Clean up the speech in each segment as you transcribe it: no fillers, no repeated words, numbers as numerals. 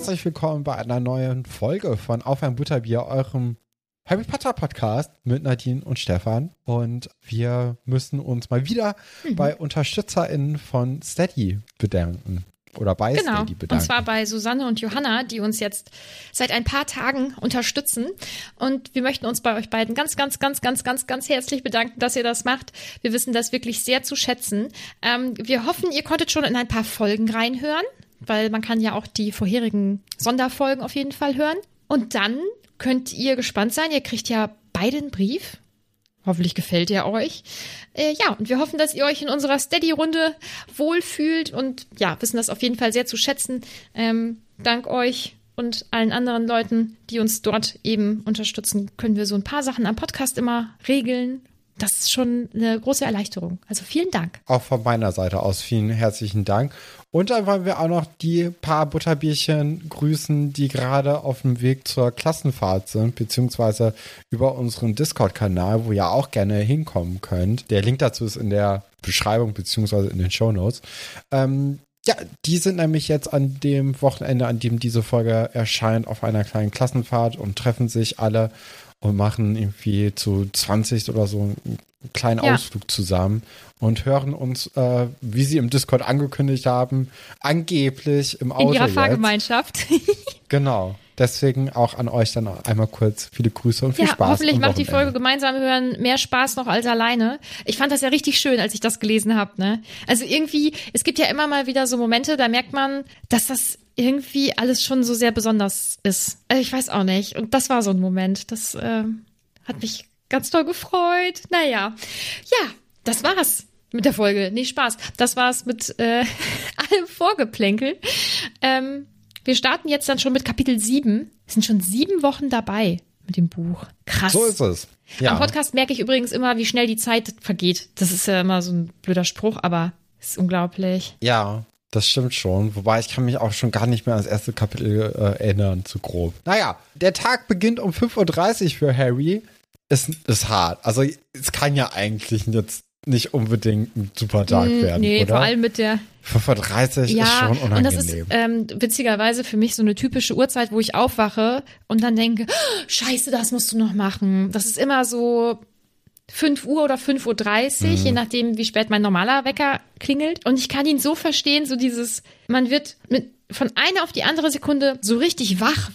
herzlich willkommen bei einer neuen Folge von Auf ein Butterbier, eurem Harry Potter Podcast mit Nadine und Stefan. Und wir müssen uns mal wieder bei UnterstützerInnen von Steady bedanken. Oder bei Steady bedanken. Und zwar bei Susanne und Johanna, die uns jetzt seit ein paar Tagen unterstützen. Und wir möchten uns bei euch beiden ganz herzlich bedanken, dass ihr das macht. Wir wissen das wirklich sehr zu schätzen. Wir hoffen, ihr konntet schon in ein paar Folgen reinhören, weil man kann ja auch die vorherigen Sonderfolgen auf jeden Fall hören. Und dann könnt ihr gespannt sein. Ihr kriegt ja beide einen Brief. Hoffentlich gefällt er euch. Ja, und wir hoffen, dass ihr euch in unserer Steady-Runde wohlfühlt und ja, wissen das auf jeden Fall sehr zu schätzen. Dank euch und allen anderen Leuten, die uns dort eben unterstützen, können wir so ein paar Sachen am Podcast immer regeln. Das ist schon eine große Erleichterung. Also vielen Dank. Auch von meiner Seite aus vielen herzlichen Dank. Und dann wollen wir auch noch die paar Butterbierchen grüßen, die gerade auf dem Weg zur Klassenfahrt sind, beziehungsweise über unseren Discord-Kanal, wo ihr auch gerne hinkommen könnt. Der Link dazu ist in der Beschreibung, beziehungsweise in den Shownotes. Ja, die sind nämlich jetzt an dem Wochenende, an dem diese Folge erscheint, auf einer kleinen Klassenfahrt und treffen sich alle und machen irgendwie zu 20 oder so einen kleinen Ausflug zusammen und hören uns, wie sie im Discord angekündigt haben, angeblich im Auto in ihrer Fahrgemeinschaft. Genau. Deswegen auch an euch dann einmal kurz viele Grüße und viel Spaß. Ja, hoffentlich macht die Folge gemeinsam hören mehr Spaß noch als alleine. Ich fand das ja richtig schön, als ich das gelesen habe, ne? Also irgendwie, es gibt ja immer mal wieder so Momente, da merkt man, dass das irgendwie alles schon so sehr besonders ist. Also ich weiß auch nicht. Und das war so ein Moment. Das hat mich ganz toll gefreut. Naja. Ja, das war's mit der Folge. Nee, Spaß. Das war's mit allem Vorgeplänkel. Wir starten jetzt dann schon mit Kapitel 7. Es sind schon 7 Wochen dabei mit dem Buch. Krass. So ist es. Ja. Am Podcast merke ich übrigens immer, wie schnell die Zeit vergeht. Das ist ja immer so ein blöder Spruch, aber es ist unglaublich. Ja. Das stimmt schon, wobei ich kann mich auch schon gar nicht mehr ans erste Kapitel erinnern, zu grob. Naja, der Tag beginnt um 5.30 Uhr für Harry. Ist hart. Also es kann ja eigentlich jetzt nicht unbedingt ein super Tag werden, nee, oder? Vor allem mit der 5.30 Uhr ist schon unangenehm. Und das ist witzigerweise für mich so eine typische Uhrzeit, wo ich aufwache und dann denke, oh, scheiße, das musst du noch machen. Das ist immer so 5 Uhr oder 5.30 Uhr, je nachdem, wie spät mein normaler Wecker klingelt. Und ich kann ihn so verstehen, so dieses, man wird von einer auf die andere Sekunde so richtig wach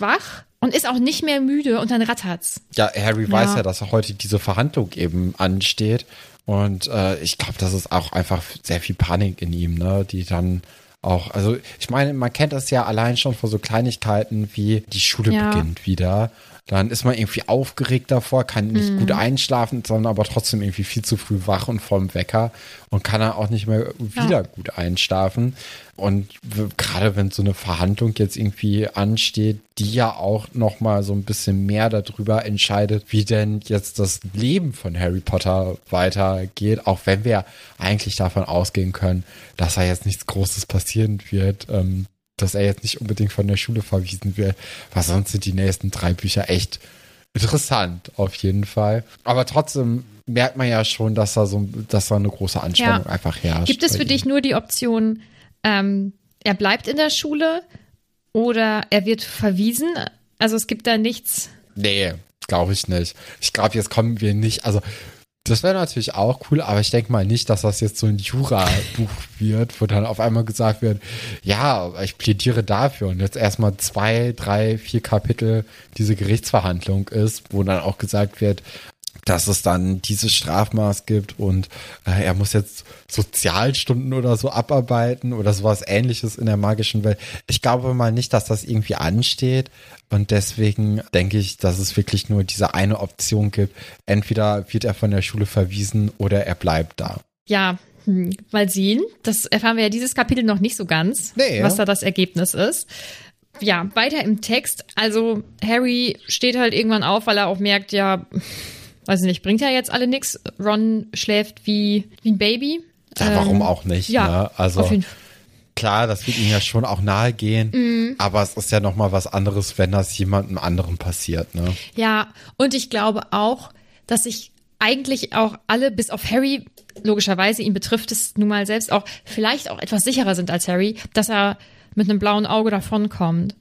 und ist auch nicht mehr müde und dann rattert's. Ja, Harry weiß ja, dass heute diese Verhandlung eben ansteht. Und ich glaube, das ist auch einfach sehr viel Panik in ihm, ne, die dann auch, also ich meine, man kennt das ja allein schon von so Kleinigkeiten wie die Schule beginnt wieder. Dann ist man irgendwie aufgeregt davor, kann nicht gut einschlafen, sondern aber trotzdem irgendwie viel zu früh wach und vorm Wecker und kann dann auch nicht mehr wieder gut einschlafen. Und gerade wenn so eine Verhandlung jetzt irgendwie ansteht, die ja auch nochmal so ein bisschen mehr darüber entscheidet, wie denn jetzt das Leben von Harry Potter weitergeht, auch wenn wir eigentlich davon ausgehen können, dass da jetzt nichts Großes passieren wird, dass er jetzt nicht unbedingt von der Schule verwiesen wird, weil sonst sind die nächsten 3 Bücher echt interessant, auf jeden Fall. Aber trotzdem merkt man ja schon, dass da eine große Anspannung einfach herrscht. Gibt es für dich nur die Option, er bleibt in der Schule oder er wird verwiesen? Also es gibt da nichts? Nee, glaube ich nicht. Ich glaube, jetzt kommen wir nicht, also das wäre natürlich auch cool, aber ich denke mal nicht, dass das jetzt so ein Jura-Buch wird, wo dann auf einmal gesagt wird, ja, ich plädiere dafür und jetzt erstmal 2, 3, 4 Kapitel diese Gerichtsverhandlung ist, wo dann auch gesagt wird, dass es dann dieses Strafmaß gibt und er muss jetzt Sozialstunden oder so abarbeiten oder sowas Ähnliches in der magischen Welt. Ich glaube mal nicht, dass das irgendwie ansteht. Und deswegen denke ich, dass es wirklich nur diese eine Option gibt. Entweder wird er von der Schule verwiesen oder er bleibt da. Ja, mal sehen. Das erfahren wir ja dieses Kapitel noch nicht so ganz, was da das Ergebnis ist. Ja, weiter im Text. Also Harry steht halt irgendwann auf, weil er auch merkt, ja, weiß nicht, bringt ja jetzt alle nichts. Ron schläft wie ein Baby. Ja, warum auch nicht? Ja, ne? Also auf jeden Fall. Klar, das wird ihm ja schon auch nahe gehen, aber es ist ja nochmal was anderes, wenn das jemandem anderen passiert, ne? Ja, und ich glaube auch, dass sich eigentlich auch alle, bis auf Harry, logischerweise, ihn betrifft es nun mal selbst auch, vielleicht auch etwas sicherer sind als Harry, dass er mit einem blauen Auge davonkommt.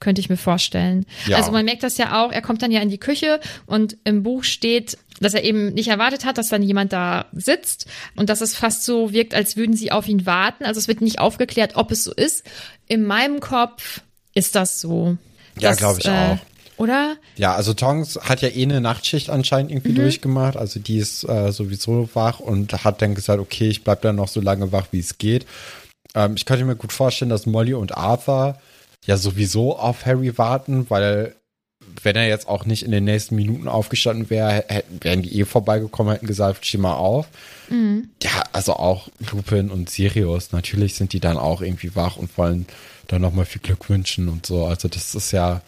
könnte ich mir vorstellen. Ja. Also man merkt das ja auch, er kommt dann ja in die Küche und im Buch steht, dass er eben nicht erwartet hat, dass dann jemand da sitzt und dass es fast so wirkt, als würden sie auf ihn warten. Also es wird nicht aufgeklärt, ob es so ist. In meinem Kopf ist das so. Ja, glaube ich auch. Oder? Ja, also Tongs hat ja eine Nachtschicht anscheinend irgendwie durchgemacht. Also die ist sowieso wach und hat dann gesagt, okay, ich bleib dann noch so lange wach, wie es geht. Ich könnte mir gut vorstellen, dass Molly und Arthur ja sowieso auf Harry warten, weil wenn er jetzt auch nicht in den nächsten Minuten aufgestanden wäre, wären die vorbeigekommen, hätten gesagt, steh mal auf. Mhm. Ja, also auch Lupin und Sirius, natürlich sind die dann auch irgendwie wach und wollen dann nochmal viel Glück wünschen und so. Also das ist ja,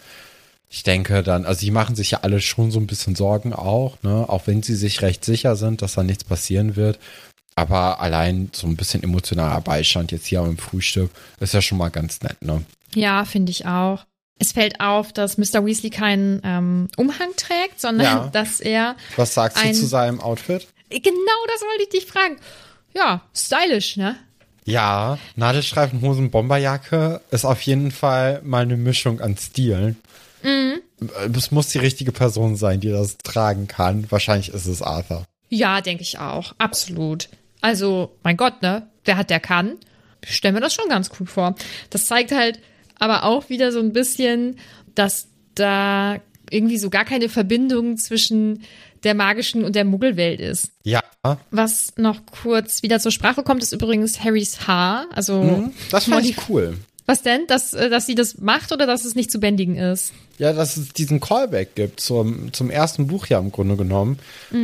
ich denke dann, also die machen sich ja alle schon so ein bisschen Sorgen auch, ne? Auch wenn sie sich recht sicher sind, dass da nichts passieren wird. Aber allein so ein bisschen emotionaler Beistand jetzt hier am Frühstück ist ja schon mal ganz nett, ne? Ja, finde ich auch. Es fällt auf, dass Mr. Weasley keinen Umhang trägt, sondern dass er... Was sagst du zu seinem Outfit? Genau das wollte ich dich fragen. Ja, stylisch, ne? Ja, Nadelstreifenhosen, Bomberjacke ist auf jeden Fall mal eine Mischung an Stilen. Mhm. Es muss die richtige Person sein, die das tragen kann. Wahrscheinlich ist es Arthur. Ja, denke ich auch. Absolut. Also, mein Gott, ne? Der kann. Ich stelle mir das schon ganz cool vor. Das zeigt halt aber auch wieder so ein bisschen, dass da irgendwie so gar keine Verbindung zwischen der magischen und der Muggelwelt ist. Ja. Was noch kurz wieder zur Sprache kommt, ist übrigens Harrys Haar. Also das fand ich cool. Was denn? Dass sie das macht oder dass es nicht zu bändigen ist? Ja, dass es diesen Callback gibt zum ersten Buch ja im Grunde genommen,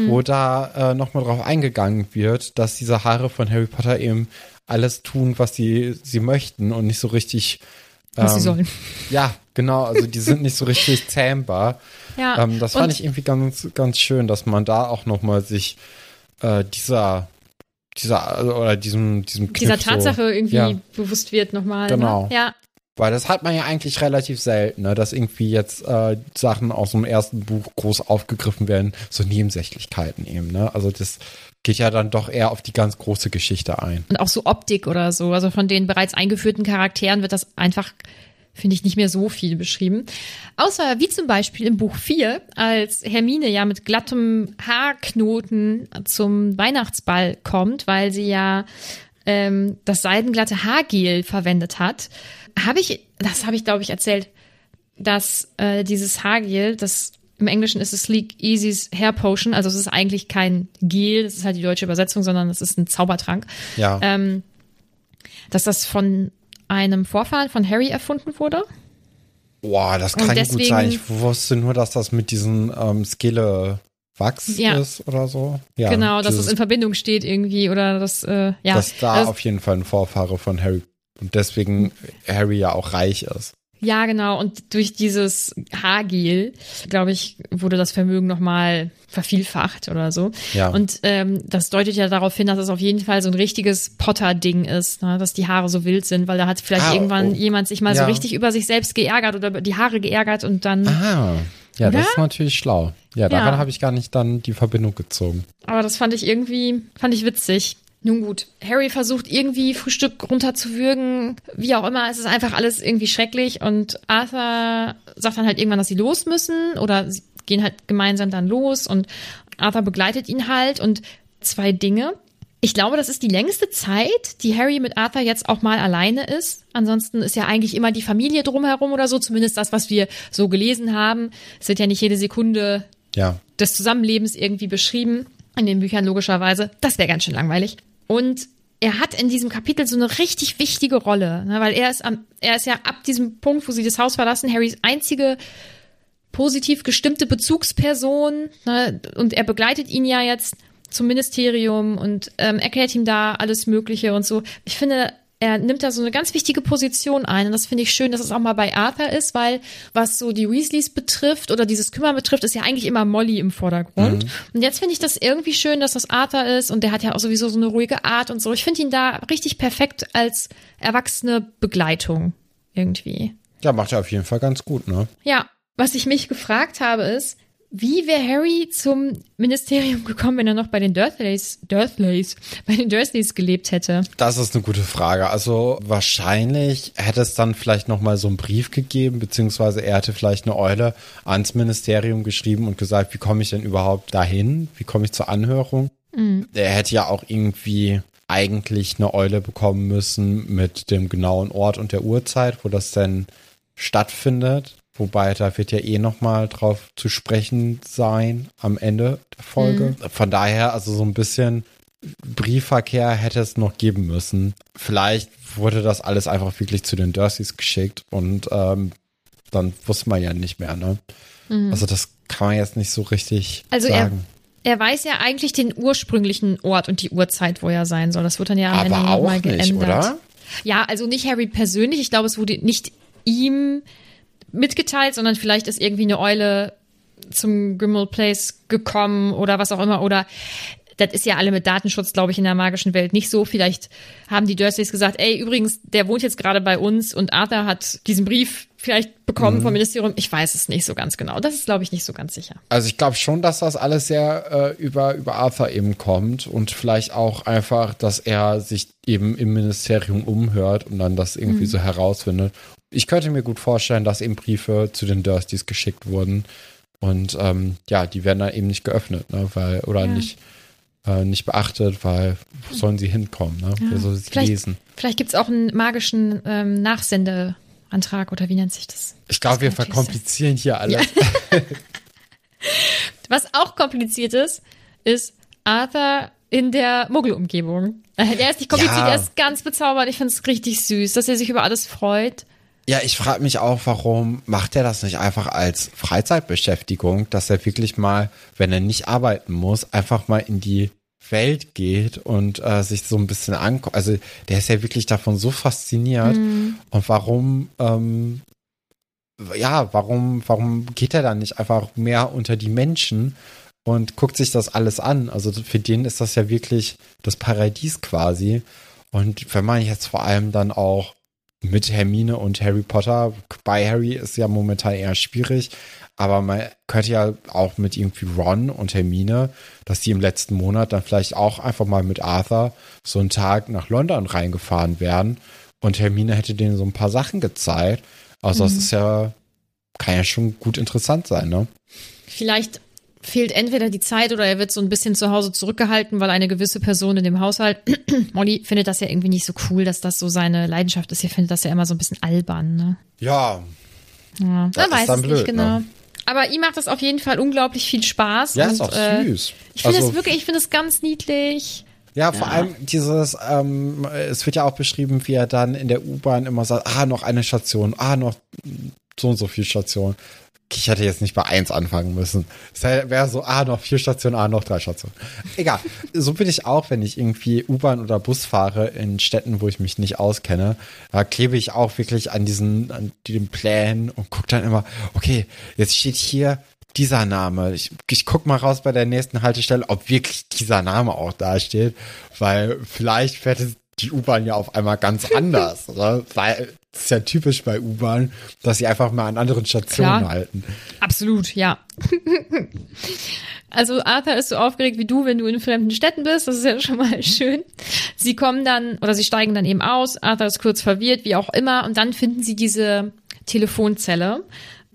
wo da nochmal drauf eingegangen wird, dass diese Haare von Harry Potter eben alles tun, was sie möchten und nicht so richtig... was sie sollen. Ja, genau. Also die sind nicht so richtig zähmbar. Ja, das fand ich irgendwie ganz, ganz schön, dass man da auch nochmal sich dieser Tatsache so, irgendwie bewusst wird nochmal. Genau. Ne? Ja. Weil das hat man ja eigentlich relativ selten, ne? Dass irgendwie jetzt Sachen aus dem ersten Buch groß aufgegriffen werden, so Nebensächlichkeiten eben, ne? Also das geht ja dann doch eher auf die ganz große Geschichte ein. Und auch so Optik oder so, also von den bereits eingeführten Charakteren wird das einfach, finde ich, nicht mehr so viel beschrieben. Außer wie zum Beispiel im Buch 4, als Hermine ja mit glattem Haarknoten zum Weihnachtsball kommt, weil sie ja das seidenglatte Haargel verwendet hat. Das habe ich glaube ich erzählt, dass dieses Haargel, das im Englischen ist es Sleek Easy's Hair Potion, also es ist eigentlich kein Gel, das ist halt die deutsche Übersetzung, sondern es ist ein Zaubertrank. Ja. Dass das von einem Vorfahren von Harry erfunden wurde. Boah, das kann deswegen, gut sein. Ich wusste nur, dass das mit diesem Skelewachs ist oder so. Ja, genau, dass das in Verbindung steht irgendwie oder das, ja. Dass da also, auf jeden Fall ein Vorfahre von Harry und deswegen Harry ja auch reich ist. Ja, genau. Und durch dieses Haargel, glaube ich, wurde das Vermögen nochmal vervielfacht oder so. Ja. Und das deutet ja darauf hin, dass es auf jeden Fall so ein richtiges Potter-Ding ist, ne? Dass die Haare so wild sind, weil da hat vielleicht irgendwann jemand sich mal so richtig über sich selbst geärgert oder über die Haare geärgert und dann... Aha. Ja, oder? Das ist natürlich schlau. Ja, daran habe ich gar nicht dann die Verbindung gezogen. Aber das fand ich witzig. Nun gut, Harry versucht irgendwie Frühstück runterzuwürgen, wie auch immer, es ist einfach alles irgendwie schrecklich und Arthur sagt dann halt irgendwann, dass sie los müssen oder sie gehen halt gemeinsam dann los und Arthur begleitet ihn halt und zwei Dinge. Ich glaube, das ist die längste Zeit, die Harry mit Arthur jetzt auch mal alleine ist. Ansonsten ist ja eigentlich immer die Familie drumherum oder so, zumindest das, was wir so gelesen haben. Es wird ja nicht jede Sekunde des Zusammenlebens irgendwie beschrieben, in den Büchern logischerweise. Das wäre ganz schön langweilig. Und er hat in diesem Kapitel so eine richtig wichtige Rolle, ne? Weil er ist ja ab diesem Punkt, wo sie das Haus verlassen, Harrys einzige positiv gestimmte Bezugsperson, ne? Und er begleitet ihn ja jetzt zum Ministerium und erklärt ihm da alles Mögliche und so. Ich finde, er nimmt da so eine ganz wichtige Position ein und das finde ich schön, dass es auch mal bei Arthur ist, weil was so die Weasleys betrifft oder dieses Kümmern betrifft, ist ja eigentlich immer Molly im Vordergrund. Mhm. Und jetzt finde ich das irgendwie schön, dass das Arthur ist und der hat ja auch sowieso so eine ruhige Art und so. Ich finde ihn da richtig perfekt als erwachsene Begleitung irgendwie. Ja, macht er auf jeden Fall ganz gut, ne? Ja, was ich mich gefragt habe ist, Wie wäre Harry zum Ministerium gekommen, wenn er noch bei den Dursleys gelebt hätte? Das ist eine gute Frage. Also wahrscheinlich hätte es dann vielleicht nochmal so einen Brief gegeben, beziehungsweise er hätte vielleicht eine Eule ans Ministerium geschrieben und gesagt, wie komme ich denn überhaupt dahin? Wie komme ich zur Anhörung? Mhm. Er hätte ja auch irgendwie eigentlich eine Eule bekommen müssen mit dem genauen Ort und der Uhrzeit, wo das denn stattfindet. Wobei, da wird ja nochmal drauf zu sprechen sein am Ende der Folge. Mhm. Von daher, also so ein bisschen Briefverkehr hätte es noch geben müssen. Vielleicht wurde das alles einfach wirklich zu den Dursleys geschickt und dann wusste man ja nicht mehr, ne? Mhm. Also das kann man jetzt nicht so richtig sagen. Er weiß ja eigentlich den ursprünglichen Ort und die Uhrzeit, wo er sein soll. Das wird dann ja am Ende nochmal geändert. Oder? Ja, also nicht Harry persönlich. Ich glaube, es wurde nicht ihm mitgeteilt, sondern vielleicht ist irgendwie eine Eule zum Grimmauld Place gekommen oder was auch immer. Oder das ist ja alle mit Datenschutz, glaube ich, in der magischen Welt nicht so. Vielleicht haben die Dursleys gesagt, ey, übrigens, der wohnt jetzt gerade bei uns und Arthur hat diesen Brief vielleicht bekommen vom Ministerium. Ich weiß es nicht so ganz genau. Das ist, glaube ich, nicht so ganz sicher. Also ich glaube schon, dass das alles sehr über Arthur eben kommt und vielleicht auch einfach, dass er sich eben im Ministerium umhört und dann das irgendwie so herausfindet. Ich könnte mir gut vorstellen, dass eben Briefe zu den Dursleys geschickt wurden und die werden dann eben nicht geöffnet, ne, weil nicht beachtet, weil wo sollen sie hinkommen, ne? Ja. Wer soll sie lesen? Vielleicht gibt es auch einen magischen Nachsendeantrag oder wie nennt sich das? Ich glaube, wir verkomplizieren hier alles. Ja. Was auch kompliziert ist Arthur in der Muggel-Umgebung. Der ist nicht kompliziert, er ist ganz bezaubert. Ich finde es richtig süß, dass er sich über alles freut. Ja, ich frage mich auch, warum macht er das nicht einfach als Freizeitbeschäftigung, dass er wirklich mal, wenn er nicht arbeiten muss, einfach mal in die Welt geht und sich so ein bisschen anguckt. Also der ist ja wirklich davon so fasziniert. Mhm. Und warum geht er dann nicht einfach mehr unter die Menschen und guckt sich das alles an? Also für den ist das ja wirklich das Paradies quasi. Und wenn man jetzt vor allem dann auch mit Hermine und Harry Potter. Bei Harry ist ja momentan eher schwierig, aber man könnte ja auch mit irgendwie Ron und Hermine, dass die im letzten Monat dann vielleicht auch einfach mal mit Arthur so einen Tag nach London reingefahren werden und Hermine hätte denen so ein paar Sachen gezeigt. Also das ist ja, kann ja schon gut interessant sein, ne? Vielleicht fehlt entweder die Zeit oder er wird so ein bisschen zu Hause zurückgehalten, weil eine gewisse Person in dem Haushalt, Molly, findet das ja irgendwie nicht so cool, dass das so seine Leidenschaft ist. Er findet das ja immer so ein bisschen albern, ne? Ja, das man weiß es blöd, nicht genau. Ne? Aber ihm macht das auf jeden Fall unglaublich viel Spaß. Ja, und, ist auch süß. Ich finde es ganz niedlich. Ja, vor allem dieses, es wird ja auch beschrieben, wie er dann in der U-Bahn immer sagt, noch eine Station, noch so und so viel Stationen. Ich hätte jetzt nicht bei 1 anfangen müssen. Es wäre so, noch 4 Stationen, noch 3 Stationen. Egal. So bin ich auch, wenn ich irgendwie U-Bahn oder Bus fahre in Städten, wo ich mich nicht auskenne. Da klebe ich auch wirklich an den Plänen und gucke dann immer, okay, jetzt steht hier dieser Name. Ich gucke mal raus bei der nächsten Haltestelle, ob wirklich dieser Name auch da steht. Weil vielleicht fährt die U-Bahn ja auf einmal ganz anders. Oder? Weil das ist ja typisch bei U-Bahn, dass sie einfach mal an anderen Stationen halten. Absolut, ja. Also Arthur ist so aufgeregt wie du, wenn du in fremden Städten bist. Das ist ja schon mal schön. Sie kommen dann, oder sie steigen dann eben aus. Arthur ist kurz verwirrt, wie auch immer. Und dann finden sie diese Telefonzelle,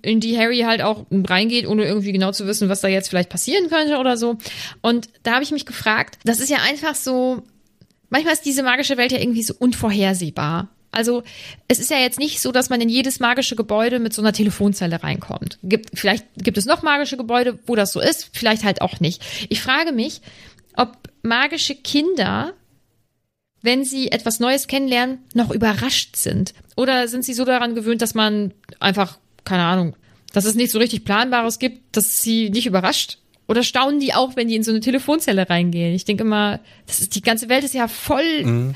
in die Harry halt auch reingeht, ohne irgendwie genau zu wissen, was da jetzt vielleicht passieren könnte oder so. Und da habe ich mich gefragt, das ist ja einfach so, manchmal ist diese magische Welt ja irgendwie so unvorhersehbar. Also es ist ja jetzt nicht so, dass man in jedes magische Gebäude mit so einer Telefonzelle reinkommt. Vielleicht gibt es noch magische Gebäude, wo das so ist, vielleicht halt auch nicht. Ich frage mich, ob magische Kinder, wenn sie etwas Neues kennenlernen, noch überrascht sind. Oder sind sie so daran gewöhnt, dass man einfach, keine Ahnung, dass es nicht so richtig Planbares gibt, dass sie nicht überrascht? Oder staunen die auch, wenn die in so eine Telefonzelle reingehen? Ich denke immer, die ganze Welt ist ja voll... Mhm.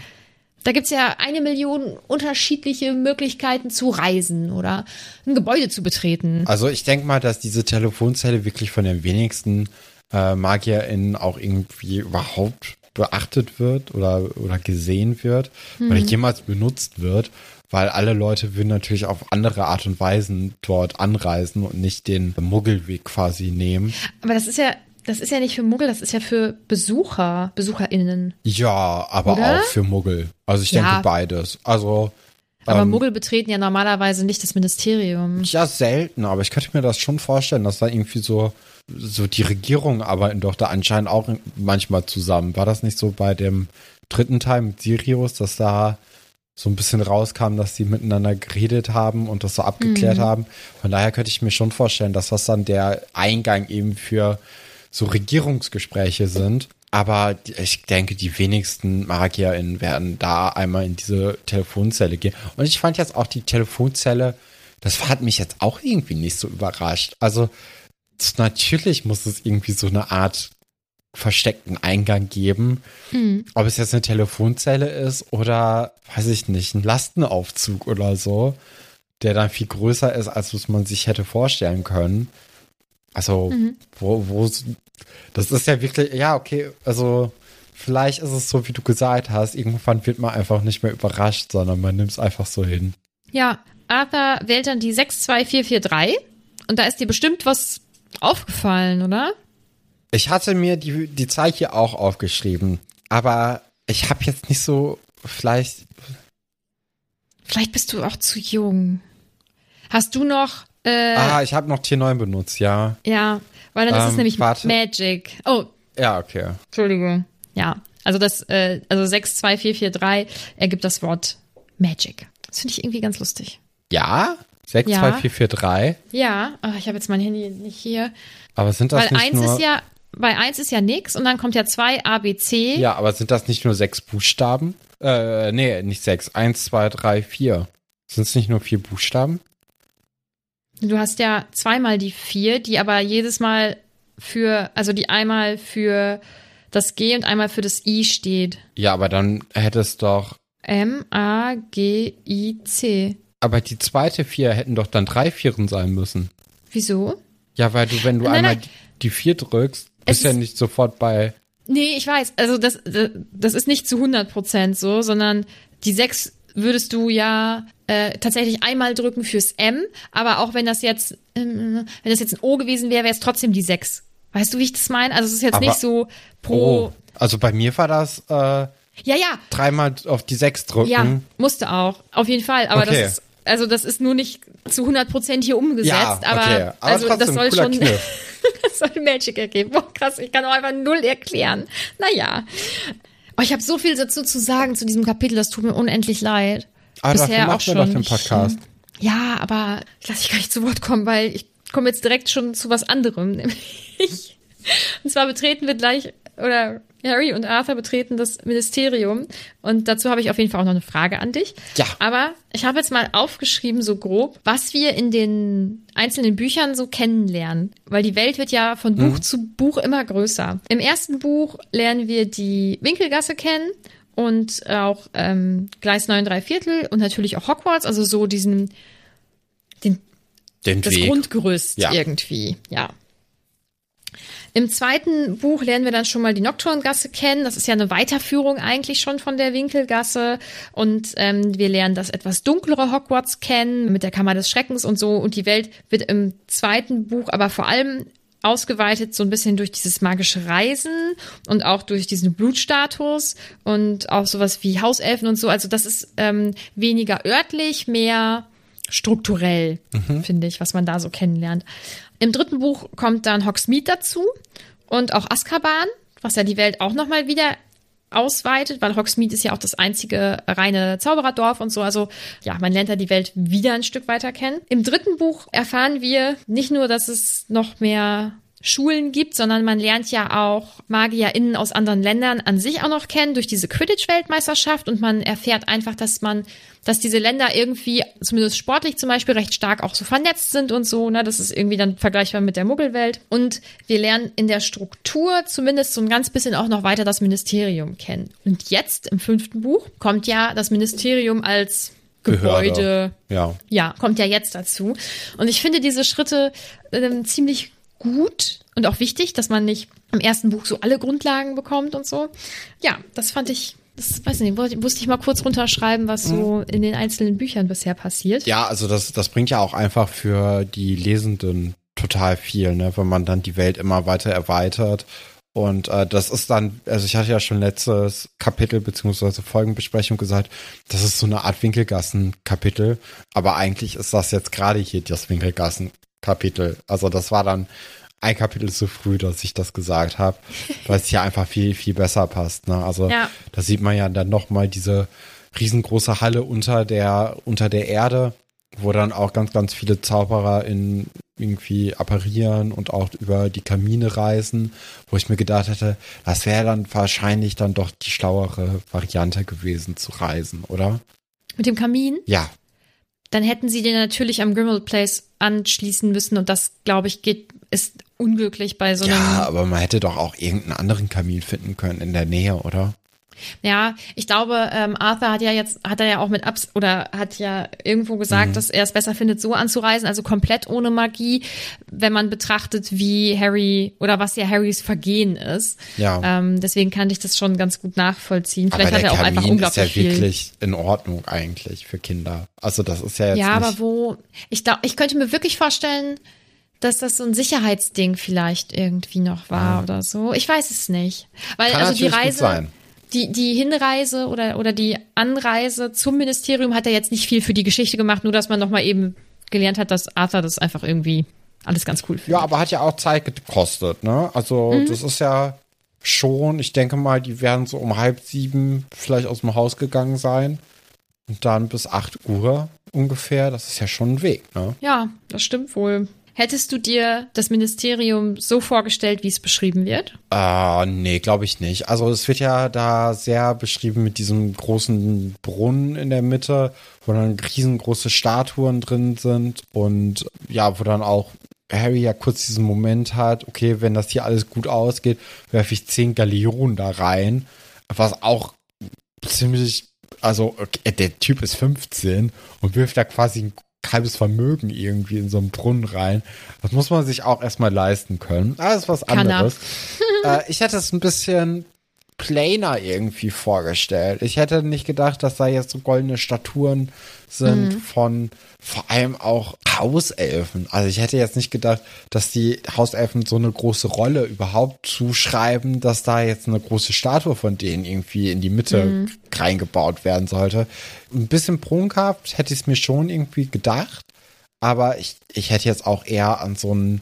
Da gibt's ja 1 Million unterschiedliche Möglichkeiten zu reisen oder ein Gebäude zu betreten. Also ich denke mal, dass diese Telefonzelle wirklich von den wenigsten MagierInnen auch irgendwie überhaupt beachtet wird oder gesehen wird oder jemals benutzt wird. weil alle Leute würden natürlich auf andere Art und Weisen dort anreisen und nicht den Muggelweg quasi nehmen. Aber das ist ja nicht für Muggel, das ist ja für BesucherInnen. Ja, aber oder? Auch für Muggel. Also ich denke beides. Also aber Muggel betreten ja normalerweise nicht das Ministerium. Ja, selten, aber ich könnte mir das schon vorstellen, dass da irgendwie so die Regierung arbeiten doch da anscheinend auch manchmal zusammen. War das nicht so bei dem dritten Teil mit Sirius, dass da so ein bisschen rauskam, dass sie miteinander geredet haben und das so abgeklärt haben? Von daher könnte ich mir schon vorstellen, dass das dann der Eingang eben für so Regierungsgespräche sind. Aber ich denke, die wenigsten MagierInnen werden da einmal in diese Telefonzelle gehen. Und ich fand jetzt auch die Telefonzelle, das hat mich jetzt auch irgendwie nicht so überrascht. Also natürlich muss es irgendwie so eine Art versteckten Eingang geben. Ob es jetzt eine Telefonzelle ist oder, weiß ich nicht, ein Lastenaufzug oder so, der dann viel größer ist, als was man sich hätte vorstellen können. Also, wo das ist ja wirklich, ja, okay, also vielleicht ist es so, wie du gesagt hast, irgendwann wird man einfach nicht mehr überrascht, sondern man nimmt es einfach so hin. Ja, Arthur wählt dann die 62443 und da ist dir bestimmt was aufgefallen, oder? Ich hatte mir die Zahl hier auch aufgeschrieben, aber ich habe jetzt nicht so, Vielleicht bist du auch zu jung. Hast du noch ich habe noch Tier 9 benutzt, ja. Ja, weil dann ist es nämlich warte. Magic. Oh. Ja, okay. Entschuldigung. Ja, also das, also 62443 ergibt das Wort Magic. Das finde ich irgendwie ganz lustig. Ja? 62443? Ja. Oh, ich habe jetzt mein Handy nicht hier. Aber sind das weil nicht nur... Weil 1 ist ja nix und dann kommt ja 2 A, B, C. Ja, aber sind das nicht nur 6 Buchstaben? Nee, nicht 6. 1, 2, 3, 4. Sind es nicht nur 4 Buchstaben? Du hast ja zweimal die 4, die aber jedes Mal die einmal für das G und einmal für das I steht. Ja, aber dann hätte es doch M-A-G-I-C. Aber die zweite 4 hätten doch dann 3 Vieren sein müssen. Wieso? Ja, weil du, wenn du einmal die 4 drückst, bist ja nicht sofort bei... Nee, ich weiß. Also das ist nicht zu 100% so, sondern die 6 würdest du ja... tatsächlich einmal drücken fürs M, aber auch wenn das jetzt ein O gewesen wäre, wäre es trotzdem die 6. Weißt du, wie ich das meine? Also es ist jetzt aber nicht so pro... Oh, also bei mir war das dreimal auf die 6 drücken. Ja, musste auch. Auf jeden Fall. Aber okay. Das ist nur nicht zu 100% hier umgesetzt. Ja, okay. aber also das soll schon... das soll Magic ergeben. Boah, krass, ich kann auch einfach 0 erklären. Naja. Oh, ich habe so viel dazu zu sagen zu diesem Kapitel, das tut mir unendlich leid. Aber bisher dafür macht man doch den Podcast. Ja, aber ich lasse dich gar nicht zu Wort kommen, weil ich komme jetzt direkt schon zu was anderem, nämlich. Und zwar betreten wir gleich, oder Harry und Arthur betreten das Ministerium. Und dazu habe ich auf jeden Fall auch noch eine Frage an dich. Ja. Aber ich habe jetzt mal aufgeschrieben, so grob, was wir in den einzelnen Büchern so kennenlernen. Weil die Welt wird ja von Buch zu Buch immer größer. Im ersten Buch lernen wir die Winkelgasse kennen. Und auch Gleis 9 3/4 und natürlich auch Hogwarts, also so diesen den das Weg. Grundgerüst irgendwie, ja. Im zweiten Buch lernen wir dann schon mal die Nocturngasse kennen. Das ist ja eine Weiterführung eigentlich schon von der Winkelgasse. Und wir lernen das etwas dunklere Hogwarts kennen mit der Kammer des Schreckens und so. Und die Welt wird im zweiten Buch aber vor allem ausgeweitet so ein bisschen durch dieses magische Reisen und auch durch diesen Blutstatus und auch sowas wie Hauselfen und so. Also das ist weniger örtlich, mehr strukturell, finde ich, was man da so kennenlernt. Im dritten Buch kommt dann Hogsmeade dazu und auch Azkaban, was ja die Welt auch nochmal wieder ausweitet, weil Hogsmeade ist ja auch das einzige reine Zaubererdorf und so. Also ja, man lernt da die Welt wieder ein Stück weiter kennen. Im dritten Buch erfahren wir nicht nur, dass es noch mehr Schulen gibt, sondern man lernt ja auch MagierInnen aus anderen Ländern an sich auch noch kennen durch diese Quidditch-Weltmeisterschaft und man erfährt einfach, dass diese Länder irgendwie, zumindest sportlich zum Beispiel, recht stark auch so vernetzt sind und so, ne? Das ist irgendwie dann vergleichbar mit der Muggelwelt. Und wir lernen in der Struktur zumindest so ein ganz bisschen auch noch weiter das Ministerium kennen. Und jetzt im 5. Buch kommt ja das Ministerium als Gebäude. Ja, kommt ja jetzt dazu. Und ich finde diese Schritte ziemlich gut und auch wichtig, dass man nicht im ersten Buch so alle Grundlagen bekommt und so. Ja, das fand ich das weiß nicht, musste ich mal kurz runterschreiben, was so in den einzelnen Büchern bisher passiert. Ja, also das bringt ja auch einfach für die Lesenden total viel, ne, wenn man dann die Welt immer weiter erweitert. Und das ist dann, also ich hatte ja schon letztes Kapitel bzw. Folgenbesprechung gesagt, das ist so eine Art Winkelgassen-Kapitel, aber eigentlich ist das jetzt gerade hier das Winkelgassen-Kapitel. Also das war dann ein Kapitel zu früh, dass ich das gesagt habe, weil es hier einfach viel, viel besser passt. Ne? Also da sieht man ja dann nochmal diese riesengroße Halle unter der Erde, wo dann auch ganz, ganz viele Zauberer irgendwie apparieren und auch über die Kamine reisen, wo ich mir gedacht hätte, das wäre dann wahrscheinlich dann doch die schlauere Variante gewesen zu reisen, oder? Mit dem Kamin? Ja. Dann hätten sie den natürlich am Grimmauld Place anschließen müssen und das, glaube ich, ist unglücklich bei so einem... Ja, aber man hätte doch auch irgendeinen anderen Kamin finden können in der Nähe, oder? Ja, ich glaube, Arthur hat ja irgendwo gesagt, dass er es besser findet, so anzureisen, also komplett ohne Magie, wenn man betrachtet, wie Harry oder was ja Harrys Vergehen ist. Ja. Deswegen kann ich das schon ganz gut nachvollziehen. Vielleicht aber hat er auch Kamin einfach unglaublich ist ja wirklich viel in Ordnung eigentlich für Kinder. Also das ist ja jetzt ja, nicht aber ich könnte mir wirklich vorstellen, dass das so ein Sicherheitsding vielleicht irgendwie noch war oder so. Ich weiß es nicht, weil kann also die Reise gut sein. Die Hinreise oder die Anreise zum Ministerium hat er jetzt nicht viel für die Geschichte gemacht, nur dass man nochmal eben gelernt hat, dass Arthur das einfach irgendwie alles ganz cool findet. Ja, aber hat ja auch Zeit gekostet, ne? Also das ist ja schon, ich denke mal, die werden so um 6:30 vielleicht aus dem Haus gegangen sein und dann bis 8 Uhr ungefähr, das ist ja schon ein Weg, ne? Ja, das stimmt wohl. Hättest du dir das Ministerium so vorgestellt, wie es beschrieben wird? Nee, glaube ich nicht. Also es wird ja da sehr beschrieben mit diesem großen Brunnen in der Mitte, wo dann riesengroße Statuen drin sind und ja, wo dann auch Harry ja kurz diesen Moment hat, okay, wenn das hier alles gut ausgeht, werfe ich 10 Galeonen da rein, was auch ziemlich, also okay, der Typ ist 15 und wirft da quasi ein halbes Vermögen irgendwie in so einen Brunnen rein. Das muss man sich auch erstmal leisten können. Das ist was anderes. Ich hätte es ein bisschen plainer irgendwie vorgestellt. Ich hätte nicht gedacht, dass da jetzt so goldene Statuen sind von vor allem auch Hauselfen. Also ich hätte jetzt nicht gedacht, dass die Hauselfen so eine große Rolle überhaupt zuschreiben, dass da jetzt eine große Statue von denen irgendwie in die Mitte reingebaut werden sollte. Ein bisschen prunkhaft hätte ich es mir schon irgendwie gedacht, aber ich hätte jetzt auch eher an so ein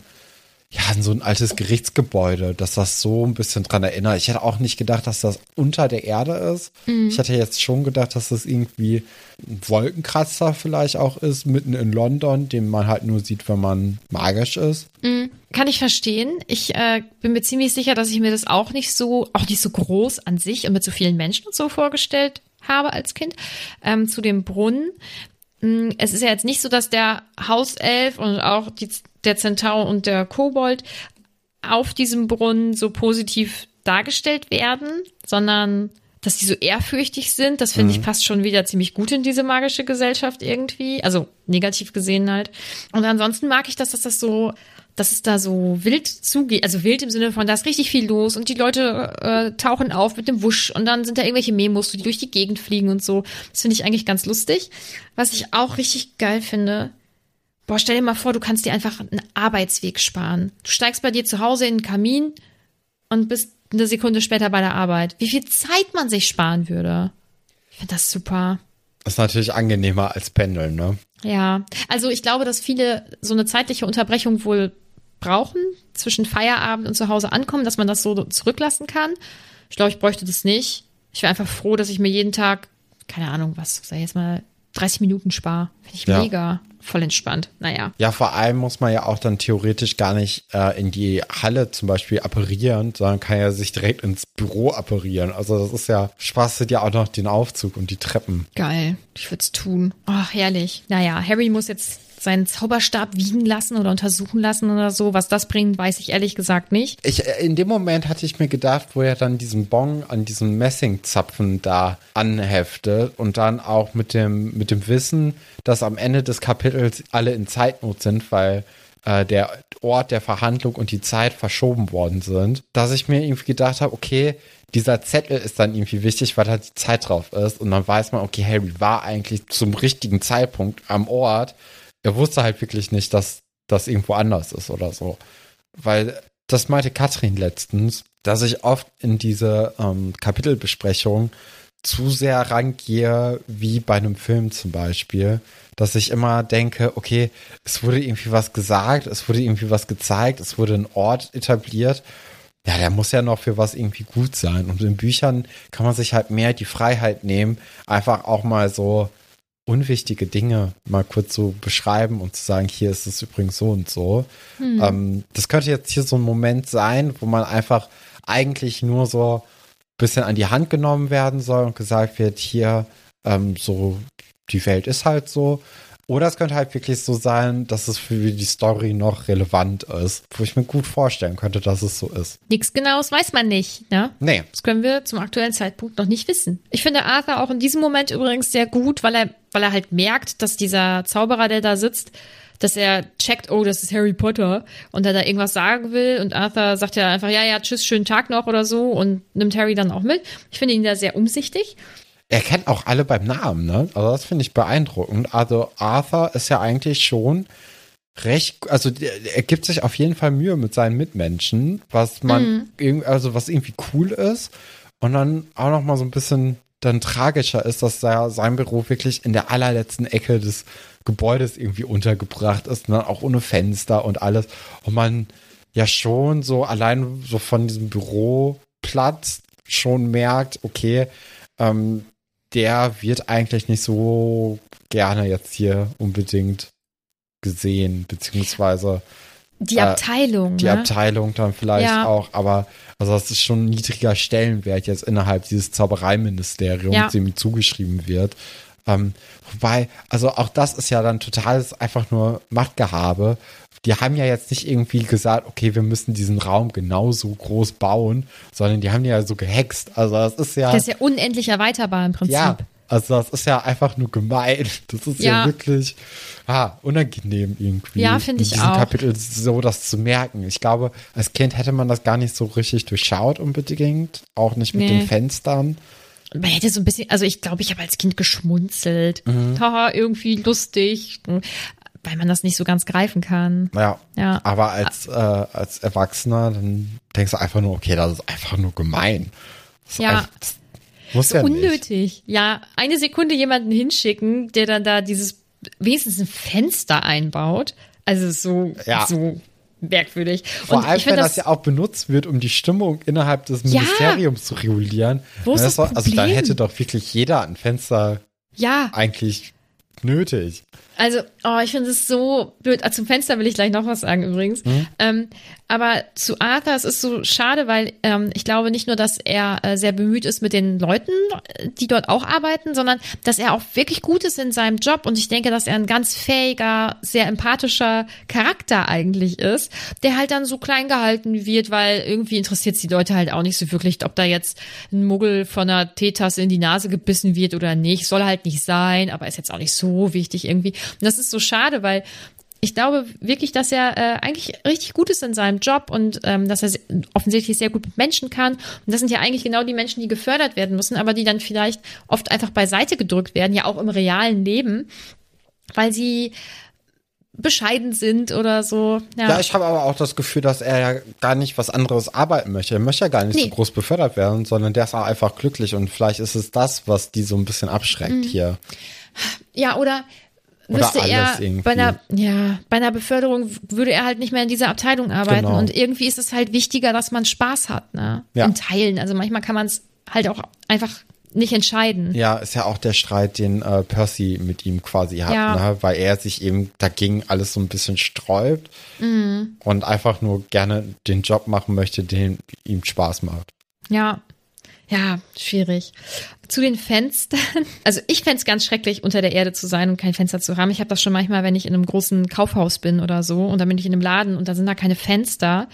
altes Gerichtsgebäude, dass das so ein bisschen dran erinnert. Ich hätte auch nicht gedacht, dass das unter der Erde ist. Ich hätte jetzt schon gedacht, dass das irgendwie ein Wolkenkratzer vielleicht auch ist, mitten in London, den man halt nur sieht, wenn man magisch ist. Kann ich verstehen. Ich bin mir ziemlich sicher, dass ich mir das auch nicht so groß an sich und mit so vielen Menschen und so vorgestellt habe als Kind, zu dem Brunnen. Es ist ja jetzt nicht so, dass der Hauself und auch der Zentaur und der Kobold auf diesem Brunnen so positiv dargestellt werden, sondern dass die so ehrfürchtig sind. Das finde ich passt schon wieder ziemlich gut in diese magische Gesellschaft irgendwie. Also negativ gesehen halt. Und ansonsten mag ich, dass es da so wild zugeht. Also wild im Sinne von, da ist richtig viel los und die Leute tauchen auf mit dem Wusch und dann sind da irgendwelche Memos, die durch die Gegend fliegen und so. Das finde ich eigentlich ganz lustig. Was ich auch richtig geil finde, boah, stell dir mal vor, du kannst dir einfach einen Arbeitsweg sparen. Du steigst bei dir zu Hause in den Kamin und bist eine Sekunde später bei der Arbeit. Wie viel Zeit man sich sparen würde. Ich finde das super. Das ist natürlich angenehmer als Pendeln, ne? Ja, also ich glaube, dass viele so eine zeitliche Unterbrechung wohl brauchen, zwischen Feierabend und zu Hause ankommen, dass man das so zurücklassen kann. Ich glaube, ich bräuchte das nicht. Ich wäre einfach froh, dass ich mir jeden Tag, keine Ahnung was, sag ich jetzt mal, 30 Minuten spare. Finde ich mega, voll entspannt. Naja. Ja, vor allem muss man ja auch dann theoretisch gar nicht in die Halle zum Beispiel apparieren, sondern kann ja sich direkt ins Büro apparieren. Also das ist ja, sparst du dir auch noch den Aufzug und die Treppen. Geil, ich würde es tun. Ach, herrlich. Naja, Harry muss jetzt seinen Zauberstab wiegen lassen oder untersuchen lassen oder so. Was das bringt, weiß ich ehrlich gesagt nicht. In dem Moment hatte ich mir gedacht, wo er dann diesen Bon an diesem Messingzapfen da anheftet und dann auch mit dem Wissen, dass am Ende des Kapitels alle in Zeitnot sind, weil der Ort der Verhandlung und die Zeit verschoben worden sind, dass ich mir irgendwie gedacht habe, okay, dieser Zettel ist dann irgendwie wichtig, weil da die Zeit drauf ist und dann weiß man, okay, Harry war eigentlich zum richtigen Zeitpunkt am Ort. Er wusste halt wirklich nicht, dass das irgendwo anders ist oder so. Weil, das meinte Katrin letztens, dass ich oft in diese Kapitelbesprechung zu sehr rangehe, wie bei einem Film zum Beispiel, dass ich immer denke, okay, es wurde irgendwie was gesagt, es wurde irgendwie was gezeigt, es wurde ein Ort etabliert. Ja, der muss ja noch für was irgendwie gut sein. Und in Büchern kann man sich halt mehr die Freiheit nehmen, einfach auch mal so unwichtige Dinge mal kurz so beschreiben und zu sagen, hier ist es übrigens so und so. Hm. Das könnte jetzt hier so ein Moment sein, wo man einfach eigentlich nur so ein bisschen an die Hand genommen werden soll und gesagt wird, hier, so, die Welt ist halt so. Oder es könnte halt wirklich so sein, dass es für die Story noch relevant ist, wo ich mir gut vorstellen könnte, dass es so ist. Nichts Genaues weiß man nicht, ne? Nee. Das können wir zum aktuellen Zeitpunkt noch nicht wissen. Ich finde Arthur auch in diesem Moment übrigens sehr gut, weil er halt merkt, dass dieser Zauberer, der da sitzt, dass er checkt, oh, das ist Harry Potter und er da irgendwas sagen will und Arthur sagt ja einfach, ja, tschüss, schönen Tag noch oder so und nimmt Harry dann auch mit. Ich finde ihn da sehr umsichtig. Er kennt auch alle beim Namen, ne? Also das finde ich beeindruckend. Also Arthur ist ja eigentlich schon recht, also er gibt sich auf jeden Fall Mühe mit seinen Mitmenschen, was man, was irgendwie cool ist und dann auch noch mal so ein bisschen dann tragischer ist, dass da sein Büro wirklich in der allerletzten Ecke des Gebäudes irgendwie untergebracht ist, ne? Auch ohne Fenster und alles und man ja schon so allein so von diesem Büroplatz schon merkt, okay, der wird eigentlich nicht so gerne jetzt hier unbedingt gesehen, beziehungsweise die Abteilung. Die Abteilung dann vielleicht auch, aber also das ist schon ein niedriger Stellenwert jetzt innerhalb dieses Zaubereiministeriums, dem zugeschrieben wird. Wobei, also auch das ist ja dann totales einfach nur Machtgehabe. Die haben ja jetzt nicht irgendwie gesagt, okay, wir müssen diesen Raum genauso groß bauen, sondern die haben die ja so gehext. Also das ist ja... Das ist ja unendlich erweiterbar im Prinzip. Ja, also das ist ja einfach nur gemein. Das ist ja wirklich unangenehm irgendwie. Ja, finde ich auch. In diesem Kapitel so das zu merken. Ich glaube, als Kind hätte man das gar nicht so richtig durchschaut unbedingt. Auch nicht mit den Fenstern. Man hätte so ein bisschen, also ich glaube, ich habe als Kind geschmunzelt. Haha, irgendwie lustig. Weil man das nicht so ganz greifen kann. Ja. Aber als Erwachsener, dann denkst du einfach nur, okay, das ist einfach nur gemein. Das muss so ja nicht. Unnötig. Ja, eine Sekunde jemanden hinschicken, der dann da dieses, wenigstens ein Fenster einbaut. Also so merkwürdig. Vor allem, wenn das ja auch benutzt wird, um die Stimmung innerhalb des Ministeriums zu regulieren. Wo ist das Problem? Also da hätte doch wirklich jeder ein Fenster eigentlich nötig. Also, ich finde es so blöd. Zum Fenster will ich gleich noch was sagen übrigens. Aber zu Arthur, es ist so schade, weil ich glaube nicht nur, dass er sehr bemüht ist mit den Leuten, die dort auch arbeiten, sondern dass er auch wirklich gut ist in seinem Job. Und ich denke, dass er ein ganz fähiger, sehr empathischer Charakter eigentlich ist, der halt dann so klein gehalten wird, weil irgendwie interessiert es die Leute halt auch nicht so wirklich, ob da jetzt ein Muggel von einer Teetasse in die Nase gebissen wird oder nicht. Soll halt nicht sein, aber ist jetzt auch nicht so wichtig irgendwie. Und das ist so schade, weil ich glaube wirklich, dass er eigentlich richtig gut ist in seinem Job und dass er offensichtlich sehr gut mit Menschen kann. Und das sind ja eigentlich genau die Menschen, die gefördert werden müssen, aber die dann vielleicht oft einfach beiseite gedrückt werden, ja auch im realen Leben, weil sie bescheiden sind oder so. Ja, ich habe aber auch das Gefühl, dass er ja gar nicht was anderes arbeiten möchte. Er möchte ja gar nicht so groß befördert werden, sondern der ist auch einfach glücklich und vielleicht ist es das, was die so ein bisschen abschreckt hier. Ja, wüsste er, bei einer Beförderung würde er halt nicht mehr in dieser Abteilung arbeiten. Genau. Und irgendwie ist es halt wichtiger, dass man Spaß hat, ne? Ja. In Teilen. Also manchmal kann man es halt auch einfach nicht entscheiden. Ja, ist ja auch der Streit, den Percy mit ihm quasi hat, ne? Weil er sich eben dagegen alles so ein bisschen sträubt und einfach nur gerne den Job machen möchte, den ihm Spaß macht. Ja, schwierig. Zu den Fenstern. Also ich fände es ganz schrecklich, unter der Erde zu sein und kein Fenster zu haben. Ich habe das schon manchmal, wenn ich in einem großen Kaufhaus bin oder so und dann bin ich in einem Laden und da sind da keine Fenster.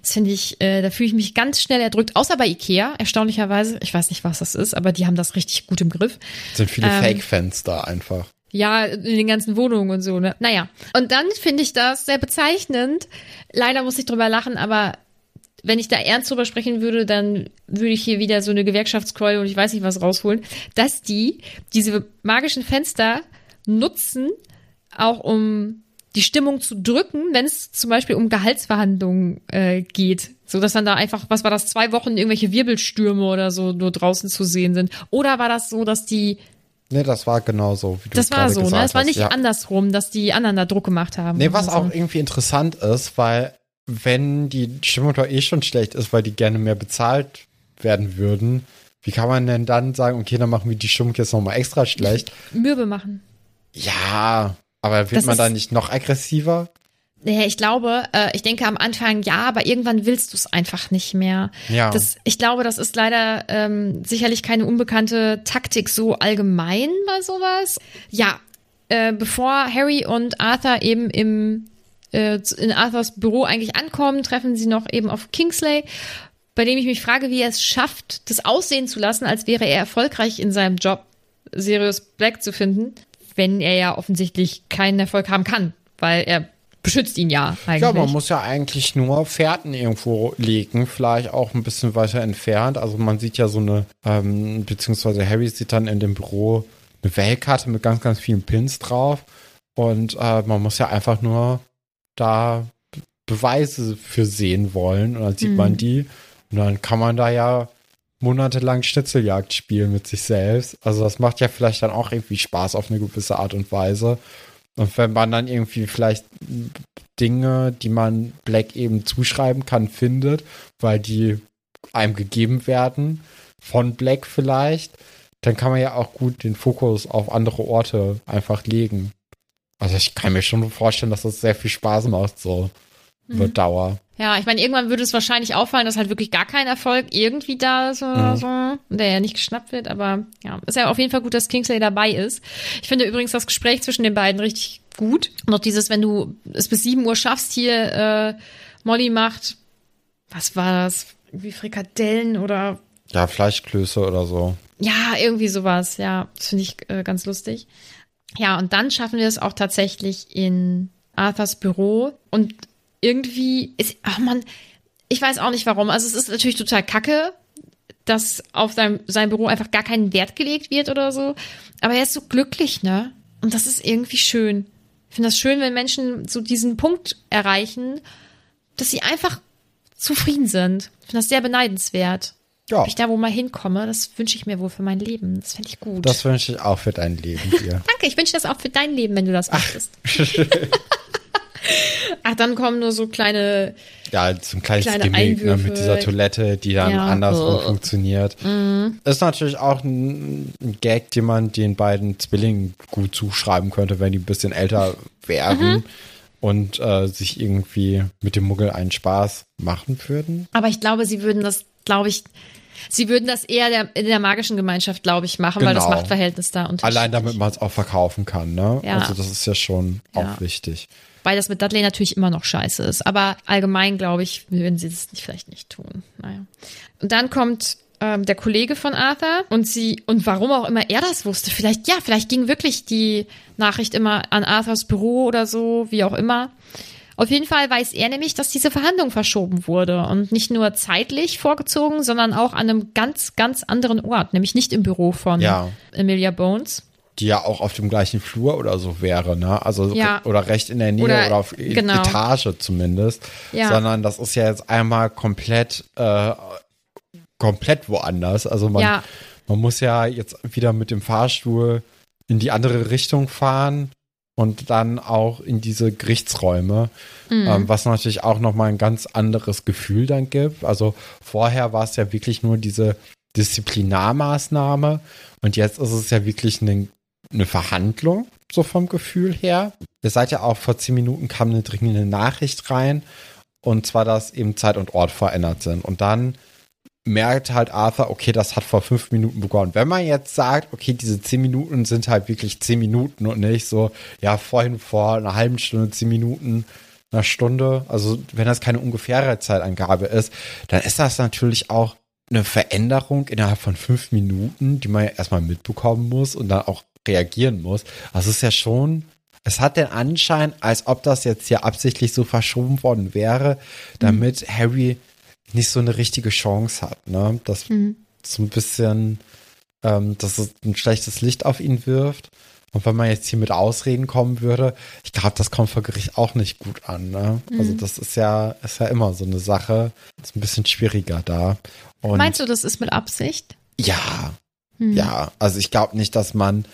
Das finde ich, da fühle ich mich ganz schnell erdrückt. Außer bei Ikea, erstaunlicherweise. Ich weiß nicht, was das ist, aber die haben das richtig gut im Griff. Das sind viele Fake-Fenster einfach. Ja, in den ganzen Wohnungen und so, ne? Naja. Und dann finde ich das sehr bezeichnend. Leider muss ich drüber lachen, aber wenn ich da ernst drüber sprechen würde, dann würde ich hier wieder so eine Gewerkschaftskeule und ich weiß nicht was rausholen, dass die diese magischen Fenster nutzen, auch um die Stimmung zu drücken, wenn es zum Beispiel um Gehaltsverhandlungen geht. So, dass dann da einfach, was war das, 2 Wochen irgendwelche Wirbelstürme oder so nur draußen zu sehen sind. Oder war das so, dass die... Nee, das war genau so, wie du das gerade so, gesagt hast. Das war so, ne? Es war nicht andersrum, dass die anderen da Druck gemacht haben. Nee, was auch irgendwie interessant ist, weil wenn die Stimmung doch eh schon schlecht ist, weil die gerne mehr bezahlt werden würden, wie kann man denn dann sagen, okay, dann machen wir die Stimmung jetzt nochmal extra schlecht? Mürbe machen. Ja, aber wird man da nicht noch aggressiver? Naja, ich glaube, ich denke am Anfang ja, aber irgendwann willst du es einfach nicht mehr. Ja. Ich glaube, das ist leider sicherlich keine unbekannte Taktik so allgemein bei sowas. Ja, bevor Harry und Arthur eben in Arthurs Büro eigentlich ankommen, treffen sie noch eben auf Kingsley, bei dem ich mich frage, wie er es schafft, das aussehen zu lassen, als wäre er erfolgreich in seinem Job, Sirius Black zu finden, wenn er ja offensichtlich keinen Erfolg haben kann, weil er beschützt ihn ja eigentlich. Ja, man muss ja eigentlich nur Fährten irgendwo legen, vielleicht auch ein bisschen weiter entfernt. Also man sieht ja so eine, beziehungsweise Harry sieht dann in dem Büro eine Weltkarte mit ganz, ganz vielen Pins drauf und man muss ja einfach nur da Beweise für sehen wollen und dann sieht man die und dann kann man da ja monatelang Schnitzeljagd spielen mit sich selbst. Also das macht ja vielleicht dann auch irgendwie Spaß auf eine gewisse Art und Weise. Und wenn man dann irgendwie vielleicht Dinge, die man Black eben zuschreiben kann, findet, weil die einem gegeben werden, von Black vielleicht, dann kann man ja auch gut den Fokus auf andere Orte einfach legen. Also ich kann mir schon vorstellen, dass das sehr viel Spaß macht, so über Dauer. Ja, ich meine, irgendwann würde es wahrscheinlich auffallen, dass halt wirklich gar kein Erfolg irgendwie da ist oder so, der ja nicht geschnappt wird, aber ja, ist ja auf jeden Fall gut, dass Kingsley dabei ist. Ich finde übrigens das Gespräch zwischen den beiden richtig gut. Noch dieses, wenn du es bis 7 Uhr schaffst, hier Molly macht, was war das? Wie Frikadellen oder? Ja, Fleischklöße oder so. Ja, irgendwie sowas, ja. Das finde ich ganz lustig. Ja, und dann schaffen wir es auch tatsächlich in Arthurs Büro und irgendwie ist, ach man, ich weiß auch nicht warum. Also es ist natürlich total kacke, dass auf sein Büro einfach gar keinen Wert gelegt wird oder so. Aber er ist so glücklich, ne? Und das ist irgendwie schön. Ich finde das schön, wenn Menschen so diesen Punkt erreichen, dass sie einfach zufrieden sind. Ich finde das sehr beneidenswert. Ja. Ob ich da wo mal hinkomme, das wünsche ich mir wohl für mein Leben. Das fände ich gut. Das wünsche ich auch für dein Leben dir. Danke, ich wünsche das auch für dein Leben, wenn du das möchtest. Ach, dann kommen nur so kleine so ein kleines Gimmick, ne, mit dieser Toilette, die dann andersrum funktioniert. Ist natürlich auch ein Gag, den man den beiden Zwillingen gut zuschreiben könnte, wenn die ein bisschen älter werden und sich irgendwie mit dem Muggel einen Spaß machen würden. Aber ich glaube, sie würden das eher in der magischen Gemeinschaft, glaube ich, machen, weil das Machtverhältnis da unterschiedlich. Allein damit man es auch verkaufen kann, ne? Ja. Also das ist ja schon auch wichtig. Weil das mit Dudley natürlich immer noch scheiße ist. Aber allgemein, glaube ich, würden sie das vielleicht nicht tun. Naja. Und dann kommt der Kollege von Arthur und warum auch immer er das wusste. Vielleicht ging wirklich die Nachricht immer an Arthurs Büro oder so, wie auch immer. Auf jeden Fall weiß er nämlich, dass diese Verhandlung verschoben wurde und nicht nur zeitlich vorgezogen, sondern auch an einem ganz, ganz anderen Ort, nämlich nicht im Büro von Amelia Bones. Die ja auch auf dem gleichen Flur oder so wäre, ne? Also oder recht in der Nähe oder auf Etage zumindest. Ja. Sondern das ist ja jetzt einmal komplett woanders. Also man muss ja jetzt wieder mit dem Fahrstuhl in die andere Richtung fahren. Und dann auch in diese Gerichtsräume, was natürlich auch nochmal ein ganz anderes Gefühl dann gibt. Also vorher war es ja wirklich nur diese Disziplinarmaßnahme und jetzt ist es ja wirklich eine Verhandlung, so vom Gefühl her. Ihr seid ja auch vor 10 Minuten kam eine dringende Nachricht rein und zwar, dass eben Zeit und Ort verändert sind. Und dann merkt halt Arthur, okay, das hat vor 5 Minuten begonnen. Wenn man jetzt sagt, okay, diese 10 Minuten sind halt wirklich 10 Minuten und nicht so, ja, vorhin vor einer halben Stunde, 10 Minuten, einer Stunde. Also wenn das keine ungefähre Zeitangabe ist, dann ist das natürlich auch eine Veränderung innerhalb von 5 Minuten, die man ja erstmal mitbekommen muss und dann auch reagieren muss. Also es ist ja schon, es hat den Anschein, als ob das jetzt hier absichtlich so verschoben worden wäre, damit Harry nicht so eine richtige Chance hat, ne? Das so ein bisschen, dass es ein schlechtes Licht auf ihn wirft. Und wenn man jetzt hier mit Ausreden kommen würde, ich glaube, das kommt vor Gericht auch nicht gut an, ne? Also das ist ja immer so eine Sache, ist ein bisschen schwieriger da. Und meinst du, das ist mit Absicht? Ja, ja. Also ich glaube nicht, dass man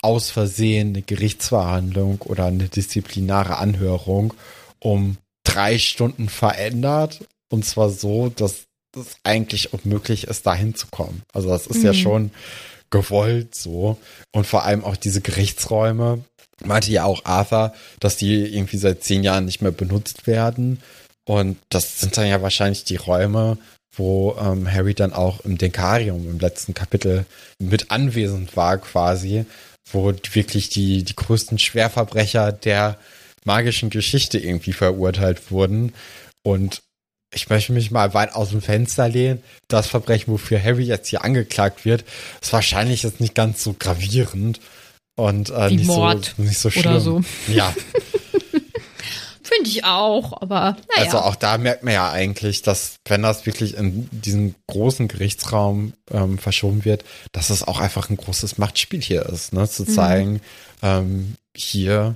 aus Versehen eine Gerichtsverhandlung oder eine disziplinäre Anhörung um 3 Stunden verändert. Und zwar so, dass es eigentlich unmöglich ist, da hinzukommen. Also das ist ja schon gewollt so. Und vor allem auch diese Gerichtsräume, meinte ja auch Arthur, dass die irgendwie seit 10 Jahren nicht mehr benutzt werden. Und das sind dann ja wahrscheinlich die Räume, wo Harry dann auch im Denkarium im letzten Kapitel mit anwesend war quasi, wo wirklich die größten Schwerverbrecher der magischen Geschichte irgendwie verurteilt wurden. Und ich möchte mich mal weit aus dem Fenster lehnen, das Verbrechen, wofür Harry jetzt hier angeklagt wird, ist wahrscheinlich jetzt nicht ganz so gravierend und nicht, Mord so, nicht so schlimm. Oder so. Ja. Finde ich auch, aber naja. Also auch da merkt man ja eigentlich, dass wenn das wirklich in diesen großen Gerichtsraum verschoben wird, dass es auch einfach ein großes Machtspiel hier ist, ne? Zu zeigen, hier,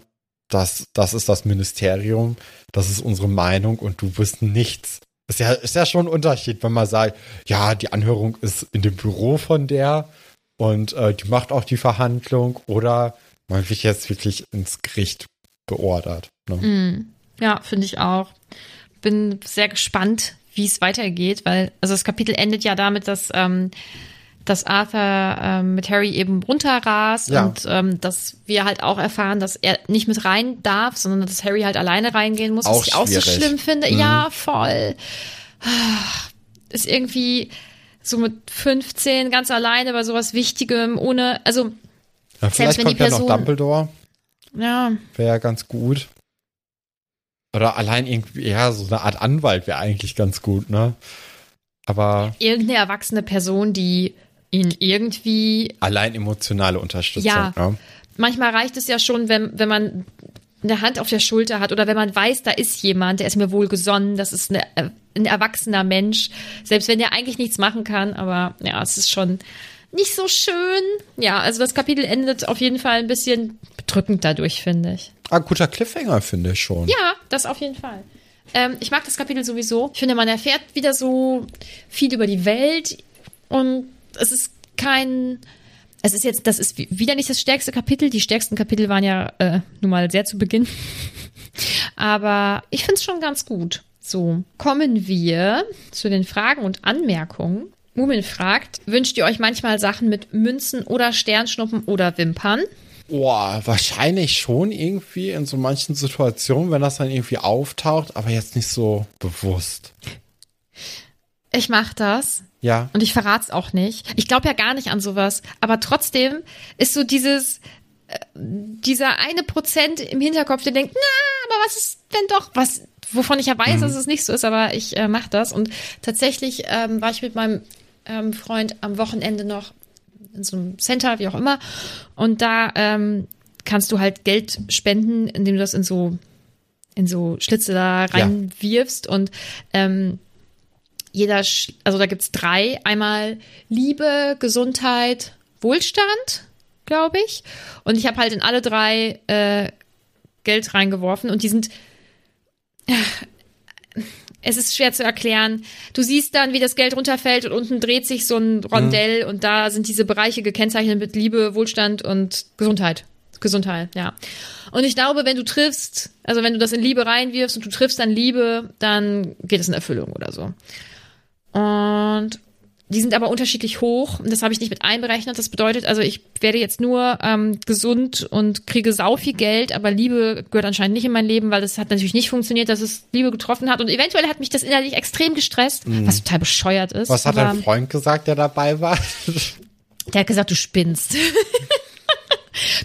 das ist das Ministerium, das ist unsere Meinung und du bist nichts. Ist ja schon ein Unterschied, wenn man sagt, ja, die Anhörung ist in dem Büro von der und die macht auch die Verhandlung oder man wird jetzt wirklich ins Gericht beordert. Ne? Ja, finde ich auch. Bin sehr gespannt, wie es weitergeht, weil also das Kapitel endet ja damit, dass Arthur mit Harry eben runterrast und dass wir halt auch erfahren, dass er nicht mit rein darf, sondern dass Harry halt alleine reingehen muss, auch was ich schwierig. Auch so schlimm finde. Ja, voll. Ist irgendwie so mit 15 ganz alleine bei sowas Wichtigem, ohne, also ja, selbst wenn die Person... Vielleicht kommt ja noch Dumbledore. Ja. Wäre ja ganz gut. Oder allein irgendwie, ja, so eine Art Anwalt wäre eigentlich ganz gut, ne? Aber. Irgendeine erwachsene Person, die ihn irgendwie. Allein emotionale Unterstützung, ja. Ne? Manchmal reicht es ja schon, wenn man eine Hand auf der Schulter hat oder wenn man weiß, da ist jemand, der ist mir wohlgesonnen, das ist ein erwachsener Mensch. Selbst wenn der eigentlich nichts machen kann, aber ja, es ist schon nicht so schön. Ja, also das Kapitel endet auf jeden Fall ein bisschen bedrückend dadurch, finde ich. Ein guter Cliffhanger, finde ich schon. Ja, das auf jeden Fall. Ich mag das Kapitel sowieso. Ich finde, man erfährt wieder so viel über die Welt und das ist wieder nicht das stärkste Kapitel. Die stärksten Kapitel waren ja nun mal sehr zu Beginn. Aber ich finde es schon ganz gut. So, kommen wir zu den Fragen und Anmerkungen. Mumin fragt, wünscht ihr euch manchmal Sachen mit Münzen oder Sternschnuppen oder Wimpern? Boah, wahrscheinlich schon irgendwie in so manchen Situationen, wenn das dann irgendwie auftaucht, aber jetzt nicht so bewusst. Ich mache das. Ja. Und ich verrate es auch nicht. Ich glaube ja gar nicht an sowas. Aber trotzdem ist so dieser 1% im Hinterkopf, der denkt, na, aber was ist denn doch, wovon ich ja weiß, dass es nicht so ist, aber ich mache das. Und tatsächlich war ich mit meinem Freund am Wochenende noch in so einem Center, wie auch immer. Und da kannst du halt Geld spenden, indem du das in so Schlitze da reinwirfst. Ja. Und also da gibt's 3. Einmal Liebe, Gesundheit, Wohlstand, glaube ich. Und ich habe halt in alle 3 Geld reingeworfen. Und die sind... Es ist schwer zu erklären. Du siehst dann, wie das Geld runterfällt und unten dreht sich so ein Rondell und da sind diese Bereiche gekennzeichnet mit Liebe, Wohlstand und Gesundheit. Gesundheit, ja. Und ich glaube, wenn du triffst, also wenn du das in Liebe reinwirfst und du triffst dann Liebe, dann geht es in Erfüllung oder so. Und die sind aber unterschiedlich hoch und das habe ich nicht mit einberechnet. Das bedeutet, also ich werde jetzt nur gesund und kriege sau viel Geld, aber Liebe gehört anscheinend nicht in mein Leben, weil das hat natürlich nicht funktioniert, dass es Liebe getroffen hat und eventuell hat mich das innerlich extrem gestresst, was total bescheuert ist. Was hat dein Freund gesagt, der dabei war? Der hat gesagt, du spinnst.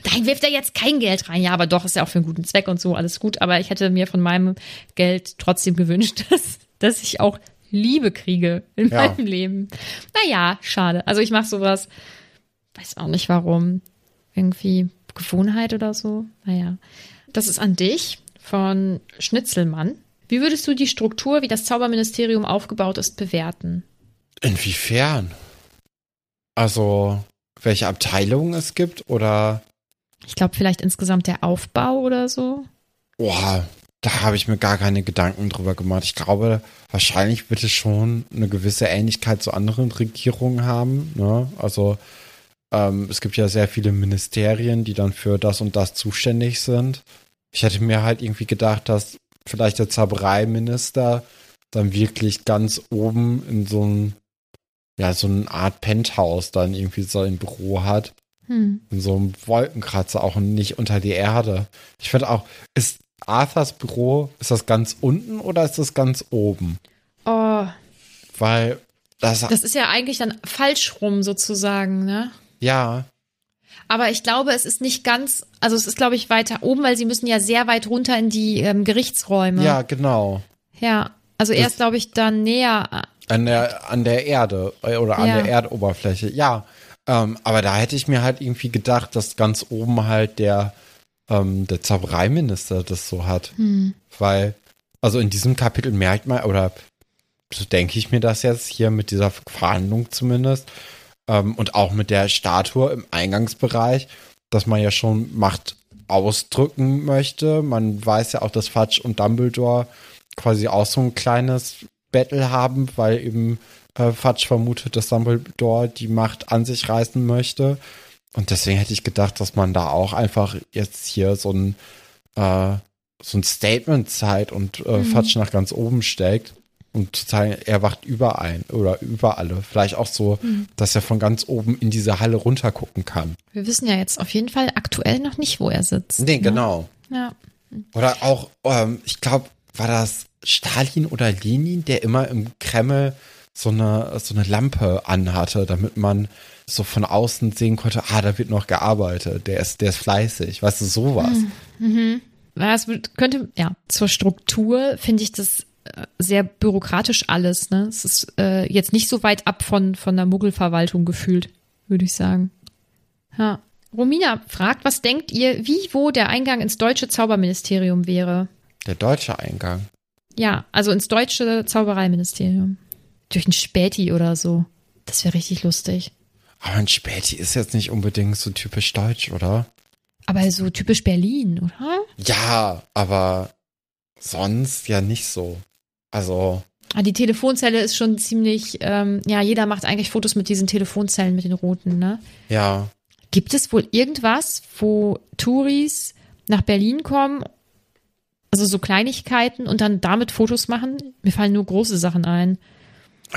Nein, wirft er jetzt kein Geld rein. Ja, aber doch, ist ja auch für einen guten Zweck und so, alles gut. Aber ich hätte mir von meinem Geld trotzdem gewünscht, dass ich auch Liebe kriege in meinem Leben. Naja, schade. Also ich mache sowas, weiß auch nicht warum. irgendwie Gewohnheit oder so. Naja, das ist an dich von Schnitzelmann. Wie würdest du die Struktur, wie das Zauberministerium aufgebaut ist, bewerten? Inwiefern? Also, welche Abteilungen es gibt oder? Ich glaube, vielleicht insgesamt der Aufbau oder so. Boah, da habe ich mir gar keine Gedanken drüber gemacht. Ich glaube, wahrscheinlich wird es schon eine gewisse Ähnlichkeit zu anderen Regierungen haben, ne? Also, es gibt ja sehr viele Ministerien, die dann für das und das zuständig sind. Ich hätte mir halt irgendwie gedacht, dass vielleicht der Zaubereiminister dann wirklich ganz oben in so eine Art Penthouse dann irgendwie so ein Büro hat. In so einem Wolkenkratzer auch und nicht unter die Erde. Ich finde auch, ist Arthurs Büro, ist das ganz unten oder ist das ganz oben? Oh. Weil das ist ja eigentlich dann falsch rum sozusagen, ne? Ja. Aber ich glaube, es ist nicht ganz, also es ist, glaube ich, weiter oben, weil sie müssen ja sehr weit runter in die Gerichtsräume. Ja, genau. Ja, also er ist, glaube ich, dann näher an der Erde oder an der Erdoberfläche, ja. Aber da hätte ich mir halt irgendwie gedacht, dass ganz oben halt der Zaubereiminister das so hat. Weil, also in diesem Kapitel merkt man, oder so denke ich mir das jetzt hier mit dieser Verhandlung zumindest, und auch mit der Statue im Eingangsbereich, dass man ja schon Macht ausdrücken möchte. Man weiß ja auch, dass Fudge und Dumbledore quasi auch so ein kleines Battle haben, weil eben Fudge vermutet, dass Dumbledore die Macht an sich reißen möchte. Und deswegen hätte ich gedacht, dass man da auch einfach jetzt hier so ein Statement zeigt und Fudge nach ganz oben steckt. Und zu zeigen, er wacht überein oder über alle. Vielleicht auch so, dass er von ganz oben in diese Halle runter gucken kann. Wir wissen ja jetzt auf jeden Fall aktuell noch nicht, wo er sitzt. Nee, ne? Genau. Ja. Oder auch, ich glaube, war das Stalin oder Lenin, der immer im Kreml so eine Lampe anhatte, damit man so von außen sehen konnte, da wird noch gearbeitet, der ist fleißig, weißt du, sowas. Mhm. Das könnte, ja, zur Struktur finde ich das sehr bürokratisch alles, ne? Es ist jetzt nicht so weit ab von der Muggelverwaltung gefühlt, würde ich sagen. Ja. Romina fragt, was denkt ihr, wo der Eingang ins deutsche Zauberministerium wäre? Der deutsche Eingang? Ja, also ins deutsche Zaubereiministerium. Durch einen Späti oder so. Das wäre richtig lustig. Aber ein Späti ist jetzt nicht unbedingt so typisch deutsch, oder? Aber so typisch Berlin, oder? Ja, aber sonst ja nicht so. Also. Die Telefonzelle ist schon ziemlich, jeder macht eigentlich Fotos mit diesen Telefonzellen, mit den roten, ne? Ja. Gibt es wohl irgendwas, wo Touris nach Berlin kommen, also so Kleinigkeiten und dann damit Fotos machen? Mir fallen nur große Sachen ein.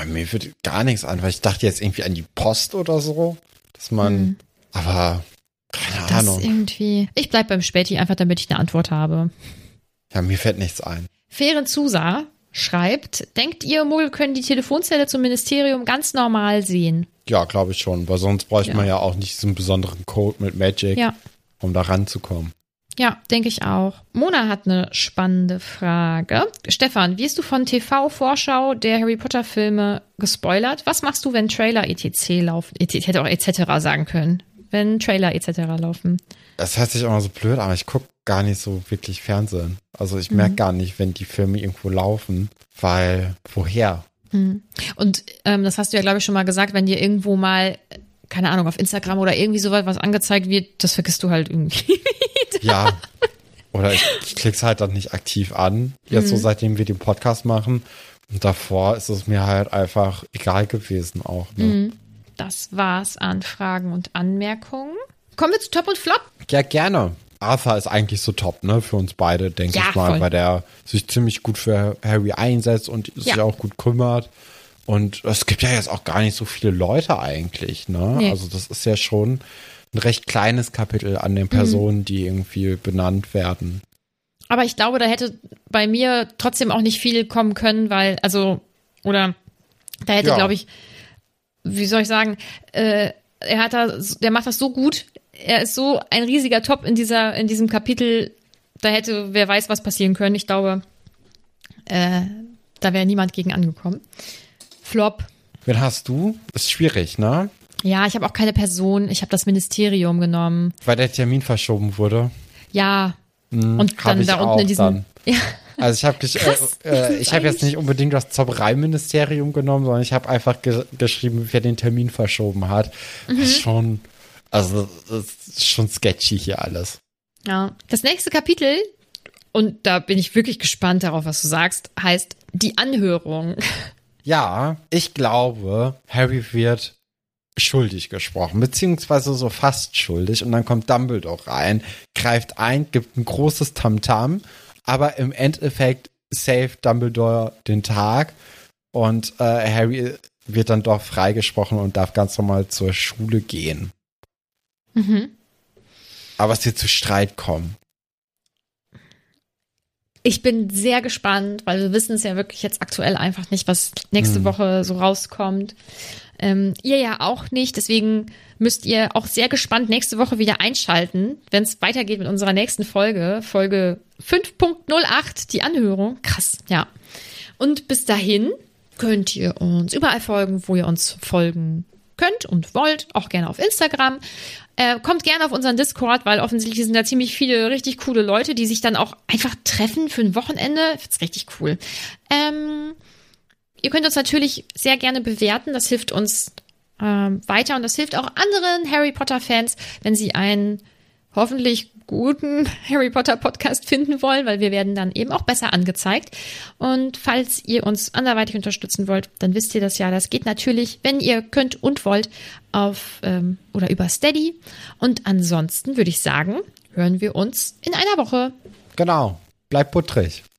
Mir fällt gar nichts an, weil ich dachte jetzt irgendwie an die Post oder so, dass man, aber keine Ahnung. Irgendwie. Ich bleib beim Späti einfach, damit ich eine Antwort habe. Ja, mir fällt nichts ein. Feren Zusa schreibt, denkt ihr, Muggel können die Telefonzelle zum Ministerium ganz normal sehen? Ja, glaube ich schon, weil sonst bräuchte man ja auch nicht diesen besonderen Code mit Magic, um da ranzukommen. Ja, denke ich auch. Mona hat eine spannende Frage. Stefan, wirst du von TV-Vorschau der Harry Potter-Filme gespoilert? Was machst du, wenn Trailer etc. laufen? Ich hätte auch etc. sagen können. Wenn Trailer etc. laufen. Das hört sich immer so blöd an, aber ich gucke gar nicht so wirklich Fernsehen. Also ich merke gar nicht, wenn die Filme irgendwo laufen, weil woher? Und das hast du ja, glaube ich, schon mal gesagt, wenn dir irgendwo mal, keine Ahnung, auf Instagram oder irgendwie sowas, was angezeigt wird, das vergisst du halt irgendwie. Ja, oder ich klick's halt dann nicht aktiv an, jetzt so seitdem wir den Podcast machen. Und davor ist es mir halt einfach egal gewesen auch. Ne? Das war's an Fragen und Anmerkungen. Kommen wir zu Top und Flop? Ja, gerne. Arthur ist eigentlich so top, ne, für uns beide, denke ich mal, voll. Weil der sich ziemlich gut für Harry einsetzt und sich auch gut kümmert. Und es gibt ja jetzt auch gar nicht so viele Leute eigentlich, ne? Nee. Also das ist ja schon ein recht kleines Kapitel an den Personen, die irgendwie benannt werden. Aber ich glaube, da hätte bei mir trotzdem auch nicht viel kommen können, weil, glaube ich, wie soll ich sagen, der macht das so gut, er ist so ein riesiger Top in diesem Kapitel, da hätte, wer weiß, was passieren können. Ich glaube, da wäre niemand gegen angekommen. Flop. Wen hast du? Ist schwierig, ne? Ja, ich habe auch keine Person. Ich habe das Ministerium genommen. Weil der Termin verschoben wurde. Ja. Und dann da unten in diesem... Ja. Also ich habe hab jetzt nicht unbedingt das Zaubereiministerium genommen, sondern ich habe einfach geschrieben, wer den Termin verschoben hat. Mhm. Das ist schon, also das ist schon sketchy hier alles. Ja. Das nächste Kapitel, und da bin ich wirklich gespannt darauf, was du sagst, heißt die Anhörung. Ja, ich glaube, Harry wird schuldig gesprochen, beziehungsweise so fast schuldig. Und dann kommt Dumbledore rein, greift ein, gibt ein großes Tamtam. Aber im Endeffekt safe Dumbledore den Tag und Harry wird dann doch freigesprochen und darf ganz normal zur Schule gehen. Mhm. Aber es wird zu Streit kommen. Ich bin sehr gespannt, weil wir wissen es ja wirklich jetzt aktuell einfach nicht, was nächste Woche so rauskommt. Ihr ja auch nicht, deswegen müsst ihr auch sehr gespannt nächste Woche wieder einschalten, wenn es weitergeht mit unserer nächsten Folge, Folge 5.08, die Anhörung. Krass, ja. Und bis dahin könnt ihr uns überall folgen, wo ihr uns folgen könnt und wollt, auch gerne auf Instagram. Kommt gerne auf unseren Discord, weil offensichtlich sind da ziemlich viele richtig coole Leute, die sich dann auch einfach treffen für ein Wochenende. Ich find's richtig cool. Ihr könnt uns natürlich sehr gerne bewerten. Das hilft uns weiter und das hilft auch anderen Harry Potter-Fans, wenn sie einen hoffentlich guten Harry Potter-Podcast finden wollen, weil wir werden dann eben auch besser angezeigt. Und falls ihr uns anderweitig unterstützen wollt, dann wisst ihr das ja. Das geht natürlich, wenn ihr könnt und wollt, auf oder über Steady. Und ansonsten würde ich sagen, hören wir uns in einer Woche. Genau. Bleibt puttrig.